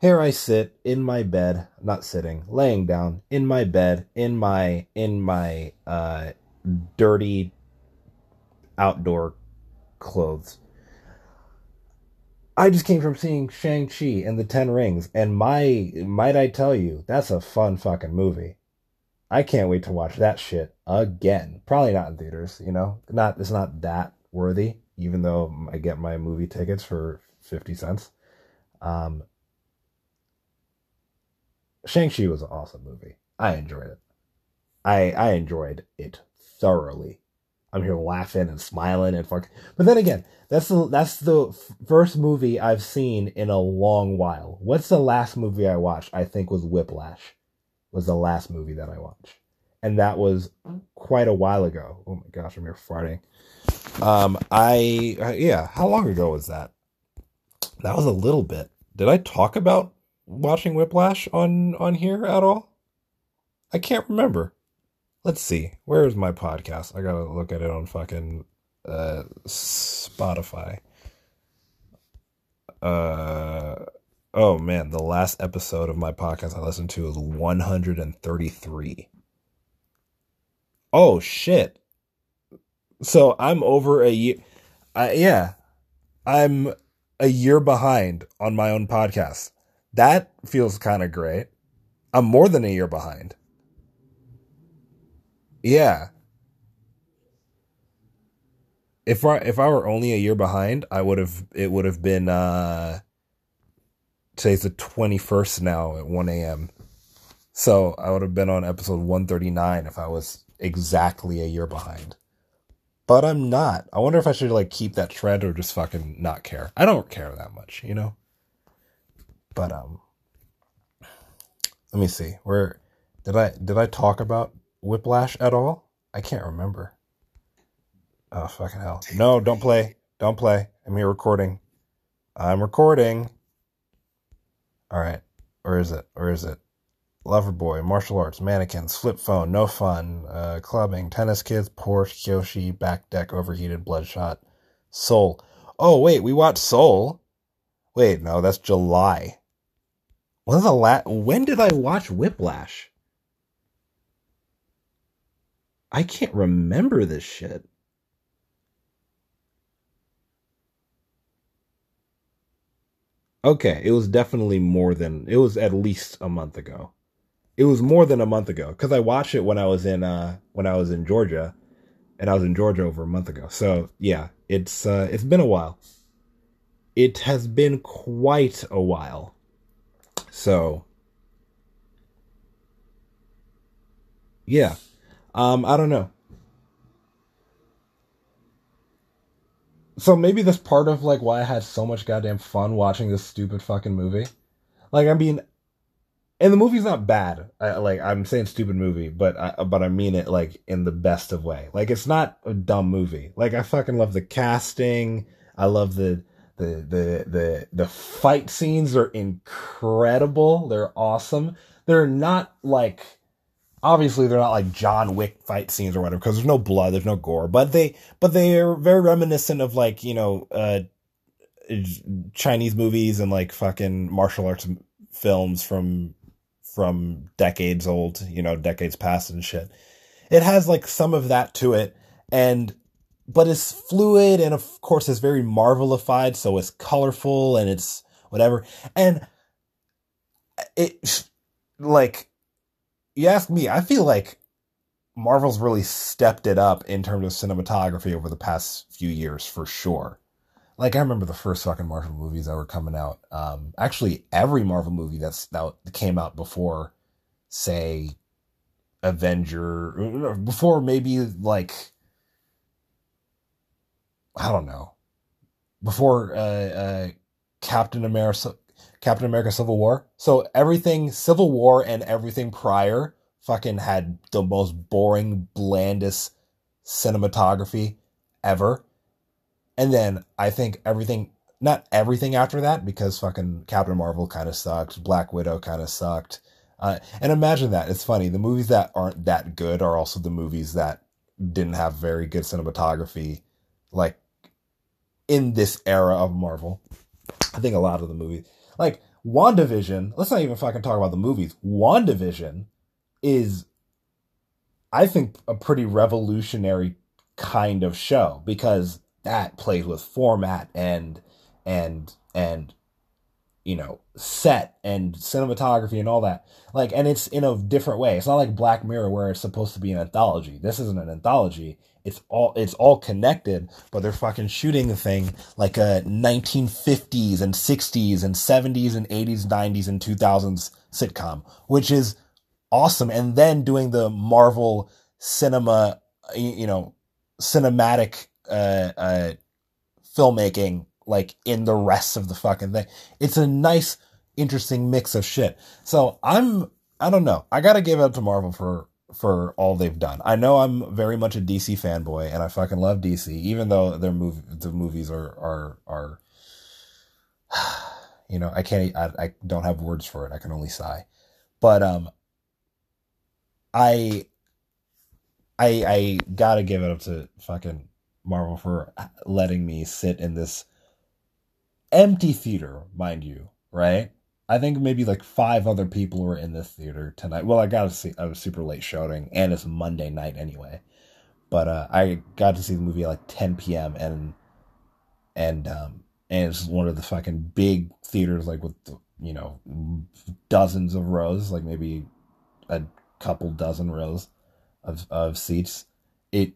Here I sit in my bed, not sitting, laying down in my bed, in my dirty outdoor clothes. I just came from seeing Shang-Chi and the Ten Rings, and might I tell you, that's a fun fucking movie. I can't wait to watch that shit again. Probably not in theaters, you know? It's not that worthy, even though I get my movie tickets for 50 cents. Shang-Chi was an awesome movie. I enjoyed it. I enjoyed it thoroughly. I'm here laughing and smiling and fucking... But then again, that's the first movie I've seen in a long while. What's the last movie I watched? I think was Whiplash. Was the last movie that I watched. And that was quite a while ago. Oh my gosh, I'm here farting. How long ago was that? That was a little bit. Did I talk about watching Whiplash on here at all? I can't remember. Let's see. Where is my podcast? I gotta look at it on fucking Spotify. Oh man, the last episode of my podcast I listened to was 133. Oh shit. So I'm over a year. I'm a year behind on my own podcast. That feels kind of great. I'm more than a year behind. Yeah. If I were only a year behind, it would have been today's the 21st now at 1 a.m. So I would have been on episode 139 if I was exactly a year behind. But I'm not. I wonder if I should like keep that trend or just fucking not care. I don't care that much, you know? But let me see. Where did I talk about Whiplash at all? I can't remember. Oh, fucking hell. No, don't play. Don't play. I'm here recording. I'm recording. All right. Or is it? Lover boy, martial arts, mannequins, flip phone, no fun, clubbing, tennis kids, Porsche, Kyoshi, back deck, overheated, bloodshot, Soul. Oh, wait, we watched Soul. Wait, no, that's July. When did I watch Whiplash? I can't remember this shit. Okay, it was definitely more than... It was at least a month ago. It was more than a month ago, because I watched it when I was in Georgia, and I was in Georgia over a month ago. So, yeah, it's been a while. It has been quite a while. So, yeah. I don't know. So maybe that's part of like why I had so much goddamn fun watching this stupid fucking movie. Like I mean, and the movie's not bad. I'm saying stupid movie, but I mean it like in the best of way. Like it's not a dumb movie. Like I fucking love the casting. I love the fight scenes are incredible. They're awesome. They're not like... Obviously, they're not like John Wick fight scenes or whatever, because there's no blood, there's no gore, but they are very reminiscent of like, you know, Chinese movies and like fucking martial arts films from decades old, you know, decades past and shit. It has like some of that to it, but it's fluid and of course it's very Marvelified, so it's colorful and it's whatever, and it like... You ask me, I feel like Marvel's really stepped it up in terms of cinematography over the past few years, for sure. Like, I remember the first fucking Marvel movies that were coming out. Actually, every Marvel movie that came out before, say, Avenger... Before maybe, like... I don't know. Before Captain America Civil War. So everything Civil War and everything prior fucking had the most boring, blandest cinematography ever. And then I think not everything after that, because fucking Captain Marvel kind of sucked. Black Widow kind of sucked. And imagine that. It's funny. The movies that aren't that good are also the movies that didn't have very good cinematography, like in this era of Marvel. I think a lot of the movies... Like, WandaVision, let's not even fucking talk about the movies. WandaVision is, I think, a pretty revolutionary kind of show, because that plays with format and you know, set and cinematography and all that. Like, and it's in a different way. It's not like Black Mirror where it's supposed to be an anthology. This isn't an anthology. It's all connected, but they're fucking shooting the thing like a 1950s and 60s and 70s and 80s, 90s and 2000s sitcom, which is awesome. And then doing the Marvel cinema, you know, cinematic filmmaking, like in the rest of the fucking thing. It's a nice, interesting mix of shit. So I don't know. I gotta give it up to Marvel for all they've done. I know I'm very much a DC fanboy and I fucking love DC, even though the movies are, you know, I don't have words for it. I can only sigh. But, I gotta give it up to fucking Marvel for letting me sit in this empty theater, mind you, right? I think maybe like 5 other people were in this theater tonight. Well, I got to see, I was super late showing, and it's Monday night anyway. But I got to see the movie at like 10 p.m. and it's one of the fucking big theaters, like with, you know, dozens of rows, like maybe a couple dozen rows of seats. It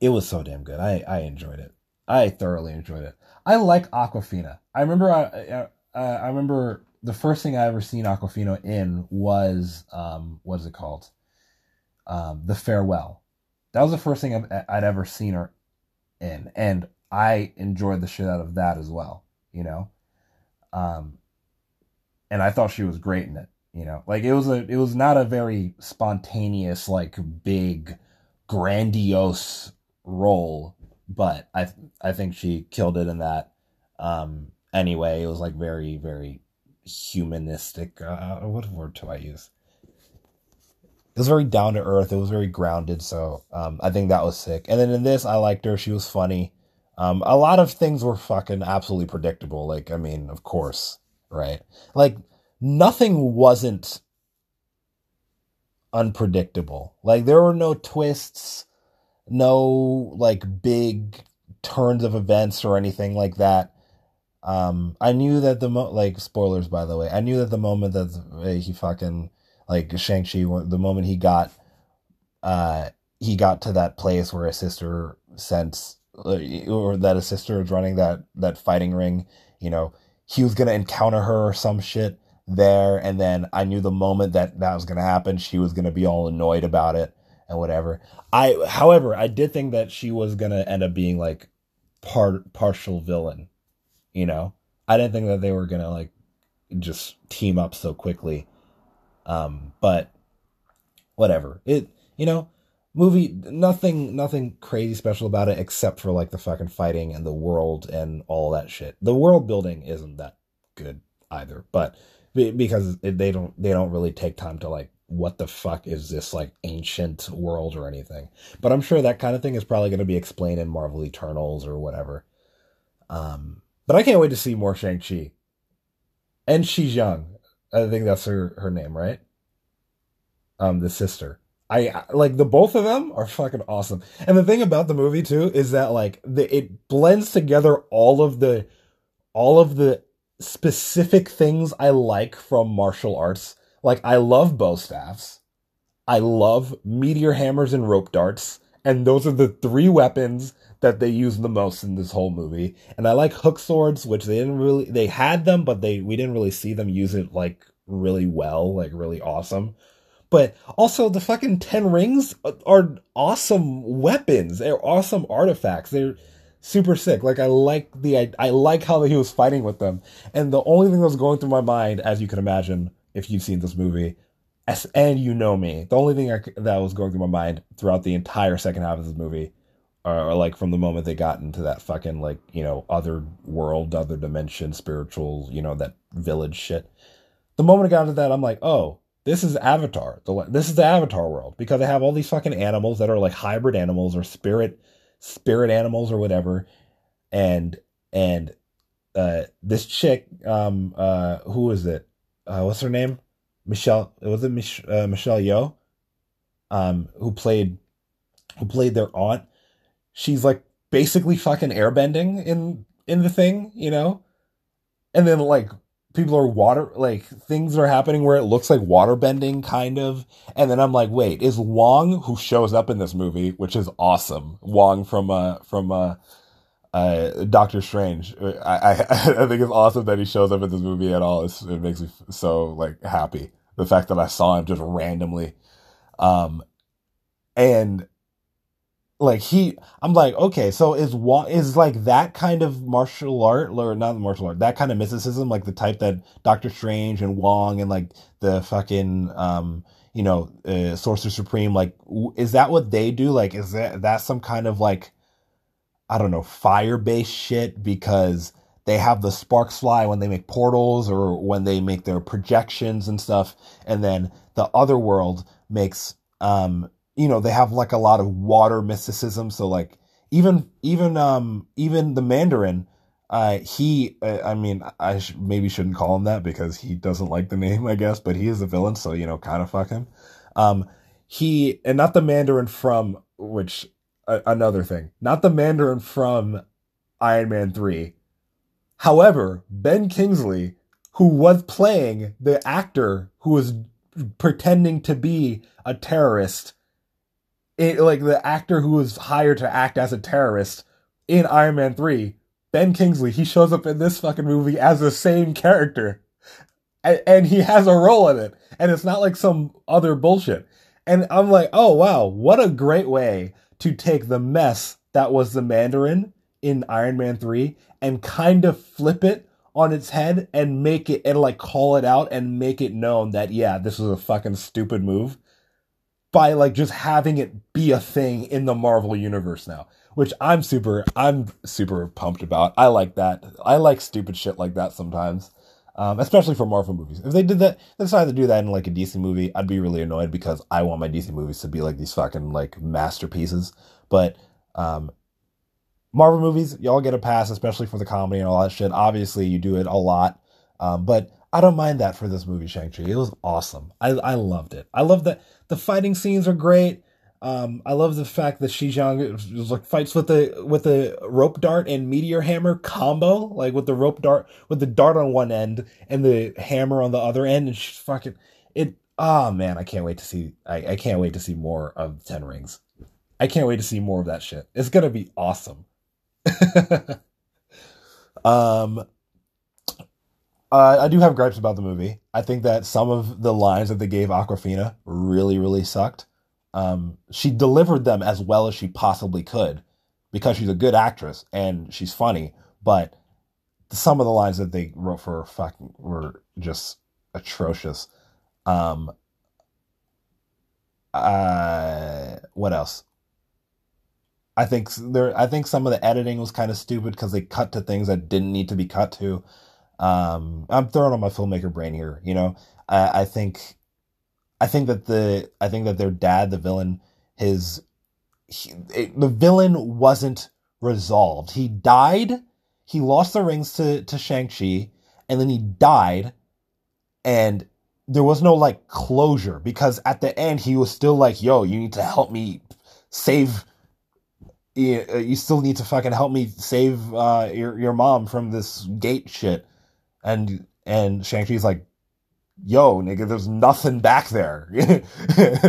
was so damn good. I enjoyed it. I thoroughly enjoyed it. I like Awkwafina. I remember the first thing I ever seen Awkwafina in was what is it called? The Farewell. That was the first thing I'd ever seen her in, and I enjoyed the shit out of that as well. You know, and I thought she was great in it. You know, like it was not a very spontaneous, like big, grandiose role, but I think she killed it in that. Anyway, it was like very, very humanistic. What word do I use? It was very down to earth. It was very grounded. So I think that was sick. And then in this, I liked her. She was funny. A lot of things were fucking absolutely predictable. Like, I mean, of course, right? Like nothing wasn't unpredictable. Like there were no twists, no like big turns of events or anything like that. I knew that spoilers, by the way, I knew that the moment that he fucking, like Shang-Chi, the moment he got to that place where his sister sensed, or that his sister is running that fighting ring, you know, he was going to encounter her or some shit there. And then I knew the moment that was going to happen, she was going to be all annoyed about it and whatever. However, I did think that she was going to end up being like partial villain. You know, I didn't think that they were going to like just team up so quickly. But whatever, it, you know, movie, nothing crazy special about it except for like the fucking fighting and the world and all that shit. The world building isn't that good either, but because they don't really take time to like, what the fuck is this like ancient world or anything, but I'm sure that kind of thing is probably going to be explained in Marvel Eternals or whatever. But I can't wait to see more Shang-Chi. And she's young. I think that's her name, right? The sister. I the both of them are fucking awesome. And the thing about the movie too is that like it blends together all of the specific things I like from martial arts. Like I love bow staffs. I love meteor hammers and rope darts, and those are the 3 weapons that they use the most in this whole movie. And I like hook swords, which they had them, but we didn't really see them use it like really well, like really awesome. But also the fucking 10 rings are awesome weapons. They're awesome artifacts. They're super sick. Like I like how he was fighting with them. And the only thing that was going through my mind, as you can imagine, if you've seen this movie, and you know me, the only thing that was going through my mind throughout the entire second half of this movie, or like from the moment they got into that fucking, like, you know, other world, other dimension, spiritual, you know, that village shit. The moment I got into that, I'm like, oh, this is Avatar. This is the Avatar world, because they have all these fucking animals that are like hybrid animals or spirit animals or whatever. And this chick, who was it? What's her name? Michelle Yeoh, who played their aunt. She's like basically fucking airbending in the thing, you know? And then like people are things are happening where it looks like water bending kind of. And then I'm like, wait, is Wong, who shows up in this movie, which is awesome. Wong from Doctor Strange. I think it's awesome that he shows up in this movie at all. It makes me so like happy. The fact that I saw him just randomly. And like I'm like, okay, so is like that kind of martial art, or not martial art, that kind of mysticism, like the type that Doctor Strange and Wong and like the fucking, Sorcerer Supreme, like, is that what they do? Like, is that's some kind of like, I don't know, fire-based shit, because they have the sparks fly when they make portals or when they make their projections and stuff. And then the other world makes, they have like a lot of water mysticism. So like even the Mandarin, I maybe shouldn't call him that because he doesn't like the name, I guess, but he is the villain. So, kind of fuck him. Not the Mandarin from, which, another thing, not the Mandarin from Iron Man 3. However, Ben Kingsley, who was playing the actor who was pretending to be a terrorist, the actor who was hired to act as a terrorist in Iron Man 3, Ben Kingsley, he shows up in this fucking movie as the same character. And he has a role in it. And it's not like some other bullshit. And I'm like, oh, wow, what a great way to take the mess that was the Mandarin in Iron Man 3 and kind of flip it on its head and make it, and like call it out and make it known that, yeah, this was a fucking stupid move, by like just having it be a thing in the Marvel universe now, which I'm super pumped about. I like that. I like stupid shit like that sometimes. Especially for Marvel movies. If they decided to do that in like a DC movie, I'd be really annoyed because I want my DC movies to be like these fucking like masterpieces. But Marvel movies, y'all get a pass, especially for the comedy and all that shit. Obviously, you do it a lot. But I don't mind that for this movie, Shang-Chi. It was awesome. I loved it. I love that the fighting scenes are great. I love the fact that Shi Zhang like fights with the rope dart and meteor hammer combo, like with the rope dart, with the dart on one end and the hammer on the other end, and she's fucking it. Oh man, I can't wait to see more of the Ten Rings. I can't wait to see more of that shit. It's gonna be awesome. I do have gripes about the movie. I think that some of the lines that they gave Awkwafina really, really sucked. She delivered them as well as she possibly could because she's a good actress and she's funny, but some of the lines that they wrote for her fucking were just atrocious. What else? I think some of the editing was kind of stupid because they cut to things that didn't need to be cut to. I'm throwing on my filmmaker brain here, I think that their dad, the villain, the villain wasn't resolved. He died. He lost the rings to Shang-Chi, and then he died, and there was no like closure, because at the end he was still like, "Yo, you need to help me save. You still need to fucking help me save your mom from this gate shit," and Shang-Chi's like, "Yo, nigga, there's nothing back there.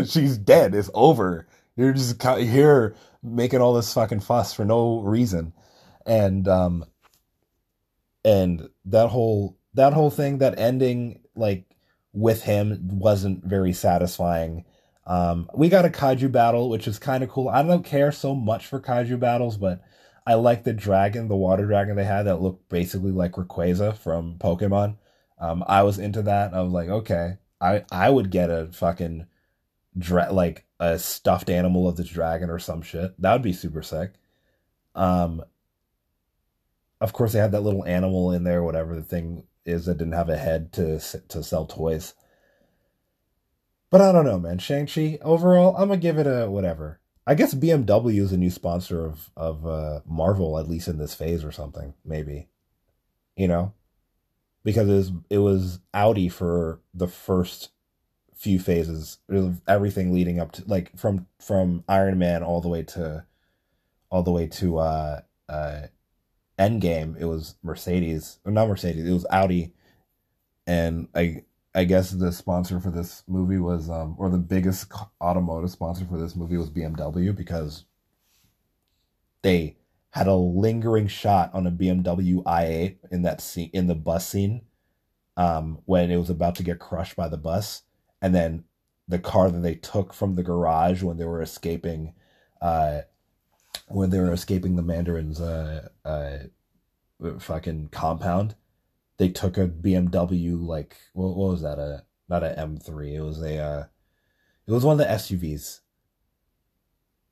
She's dead. It's over. You're just here making all this fucking fuss for no reason." And that whole thing, that ending, like with him, wasn't very satisfying. We got a kaiju battle, which is kind of cool. I don't care so much for kaiju battles, but I like the dragon, the water dragon they had that looked basically like Rayquaza from Pokemon. I was into that. I was like, okay, I would get a fucking like a stuffed animal of the dragon or some shit. That would be super sick. Of course, they had that little animal in there, whatever the thing is that didn't have a head to sell toys. But I don't know, man. Shang-Chi, overall, I'm gonna give it a whatever. I guess BMW is a new sponsor of Marvel, at least in this phase or something, maybe. you know, because it was Audi for the first few phases, everything leading up to, like, from Iron Man all the way to Endgame. It was it was Audi. And I guess the sponsor for this movie was, or the biggest automotive sponsor for this movie was BMW, because they had a lingering shot on a BMW i8 in that scene, in the bus scene, when it was about to get crushed by the bus. And then the car that they took from the garage when they were escaping the Mandarin's fucking compound, they took a BMW, like, what was that? Not an M3. It was it was one of the SUVs.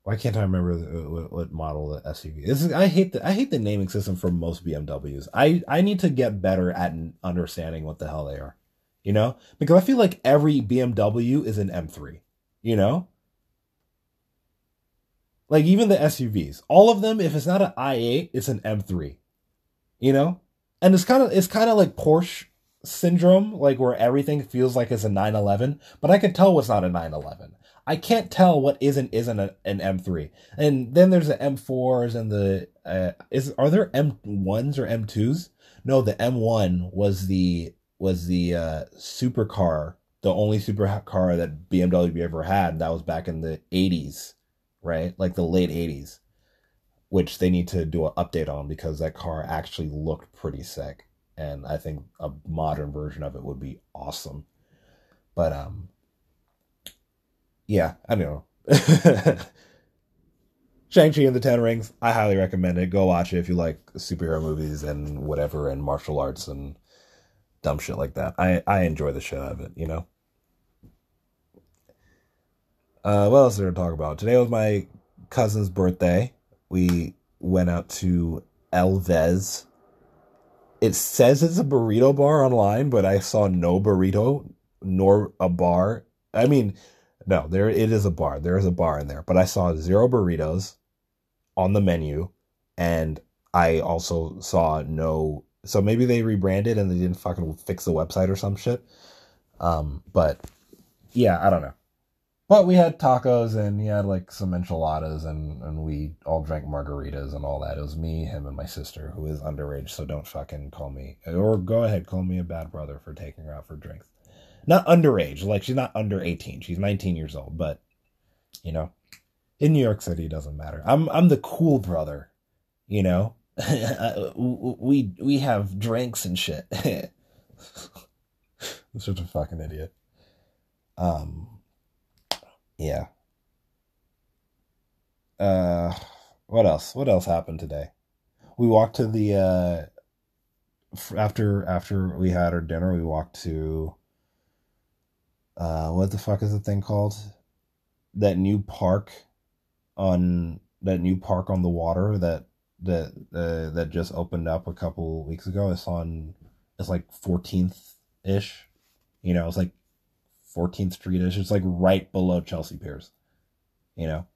Why can't I remember what model the SUV is? I hate the naming system for most BMWs. I need to get better at understanding what the hell they are, you know? Because I feel like every BMW is an M3, you know? Like, even the SUVs, all of them, if it's not an i8, it's an M3, you know? And it's kind of like Porsche syndrome, like where everything feels like it's a 911, but I can tell what's not a 911. I can't tell what isn't an M3. And then there's the M4s and the are there M1s or M2s? No, the M1 was the supercar, the only supercar that BMW ever had. That was back in the 80s, right? Like the late 80s, which they need to do an update on, because that car actually looked pretty sick, and I think a modern version of it would be awesome. But yeah, I don't know. Shang-Chi and the Ten Rings, I highly recommend it. Go watch it if you like superhero movies and whatever, and martial arts and dumb shit like that. I enjoy the shit out of it, you know? What else did I talk about? Today was my cousin's birthday. We went out to El Vez. It says it's a burrito bar online, but I saw no burrito nor a bar. I mean... No, it is a bar. There is a bar in there. But I saw 0 burritos on the menu, and I also saw no... So maybe they rebranded and they didn't fucking fix the website or some shit. But, yeah, I don't know. But we had tacos, and he had, like, some enchiladas, and we all drank margaritas and all that. It was me, him, and my sister, who is underage, so don't fucking call me... Or go ahead, call me a bad brother for taking her out for drinks. Not underage, like, she's not under 18. She's 19 years old, but, you know, in New York City, it doesn't matter. I'm the cool brother, you know? we have drinks and shit. I'm such a fucking idiot. Yeah. What else happened today? We walked to the, after we had our dinner, we walked to... what the fuck is the thing called? That new park on the water that just opened up a couple weeks ago. It's like 14th ish, you know. It's like 14th Street ish. It's like right below Chelsea Piers, you know.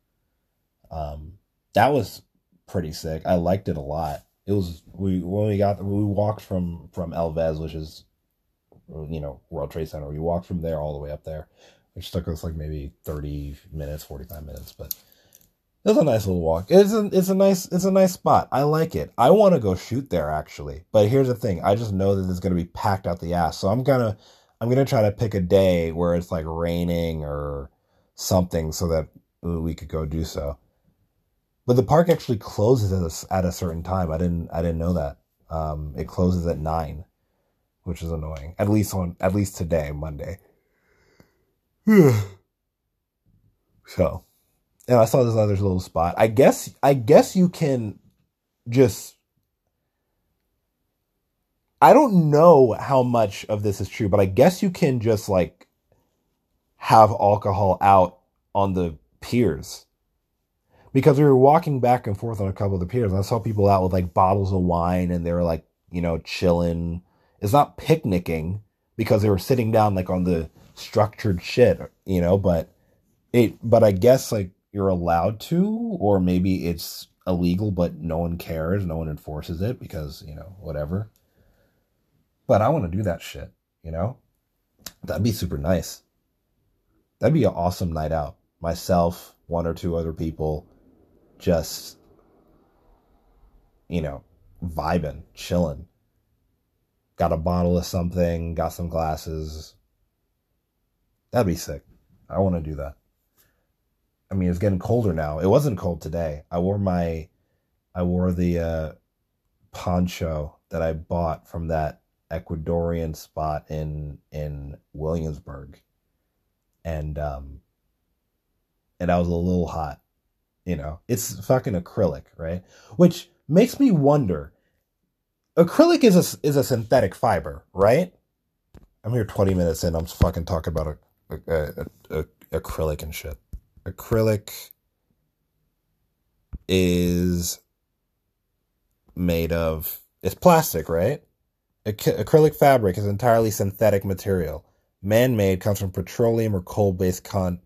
That was pretty sick. I liked it a lot. It was we walked from El Vez, which is, you know, World Trade Center. We walked from there all the way up there, which took us like maybe 45 minutes, but it was a nice little walk. It's a nice spot. I like it. I want to go shoot there, actually, but here's the thing. I just know that it's going to be packed out the ass, so I'm gonna try to pick a day where it's like raining or something so that we could go do so. But the park actually closes at a certain time. I didn't know that. It closes at 9, which is annoying. At least today, Monday. So, and I saw this other little spot. I guess you can just... I don't know how much of this is true, but I guess you can just, like, have alcohol out on the piers. Because we were walking back and forth on a couple of the piers, and I saw people out with, like, bottles of wine, and they were, like, you know, chilling. It's not picnicking, because they were sitting down, like, on the structured shit, you know, but I guess, like, you're allowed to, or maybe it's illegal, but no one cares. No one enforces it because, you know, whatever. But I want to do that shit, you know? That'd be super nice. That'd be an awesome night out. Myself, one or two other people, just, you know, vibing, chilling. Got a bottle of something, got some glasses. That'd be sick. I want to do that. I mean, it's getting colder now. It wasn't cold today. I wore the poncho that I bought from that Ecuadorian spot in Williamsburg. And I was a little hot, you know. It's fucking acrylic, right? Which makes me wonder. Acrylic is a synthetic fiber, right? I'm here 20 minutes in. I'm fucking talking about acrylic and shit. Acrylic is made of... It's plastic, right? Acrylic fabric is entirely synthetic material. Man-made, comes from petroleum or coal-based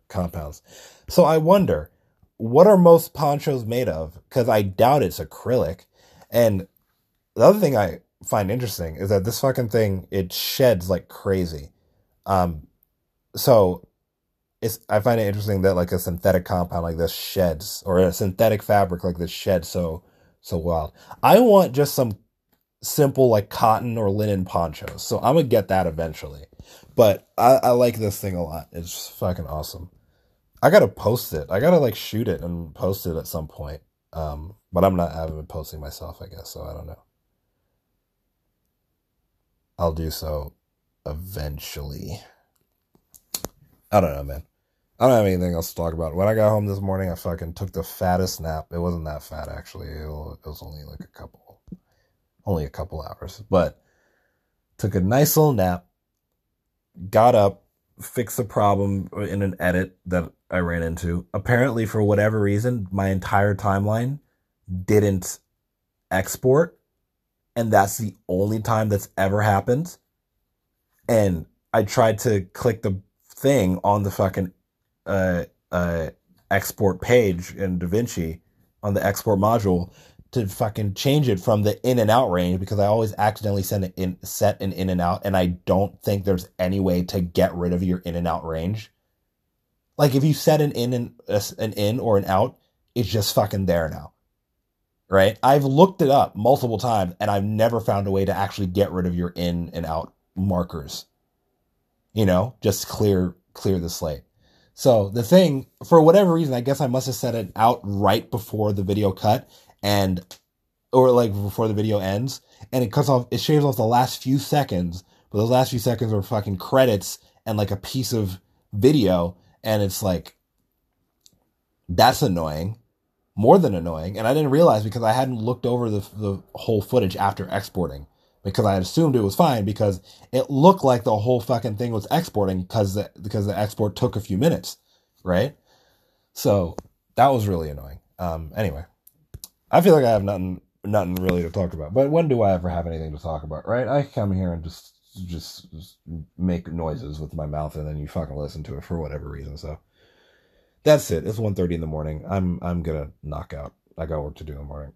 compounds. So I wonder, what are most ponchos made of? Because I doubt it's acrylic. And the other thing I find interesting is that this fucking thing, it sheds like crazy. I find it interesting that like a synthetic compound like this sheds, or a synthetic fabric like this sheds so wild. I want just some simple like cotton or linen ponchos. So I'm gonna get that eventually. But I like this thing a lot. It's fucking awesome. I gotta post it. I gotta like shoot it and post it at some point. But I haven't been posting myself, I guess, so I don't know. I'll do so eventually. I don't know, man. I don't have anything else to talk about. When I got home this morning, I fucking took the fattest nap. It wasn't that fat, actually. It was only like a couple hours. But took a nice little nap, got up, fixed a problem in an edit that I ran into. Apparently, for whatever reason, my entire timeline didn't export. And that's the only time that's ever happened. And I tried to click the thing on the fucking export page in DaVinci on the export module to fucking change it from the in and out range, because I always accidentally set an in and out, and I don't think there's any way to get rid of your in and out range. Like if you set an in or an out, it's just fucking there now, right? I've looked it up multiple times and I've never found a way to actually get rid of your in and out markers. You know, just clear the slate. So the thing, for whatever reason, I guess I must have set it out right before the video cut, and or like before the video ends, and it cuts off, it shaves off the last few seconds, but those last few seconds are fucking credits and like a piece of video, and it's like, that's annoying, more than annoying, and I didn't realize because I hadn't looked over the whole footage after exporting. Because I assumed it was fine, because it looked like the whole fucking thing was exporting because the export took a few minutes, right? So that was really annoying. Anyway, I feel like I have nothing really to talk about. But when do I ever have anything to talk about, right? I come here and just make noises with my mouth, and then you fucking listen to it for whatever reason. So that's it. It's 1:30 in the morning. I'm gonna knock out. I got work to do in the morning.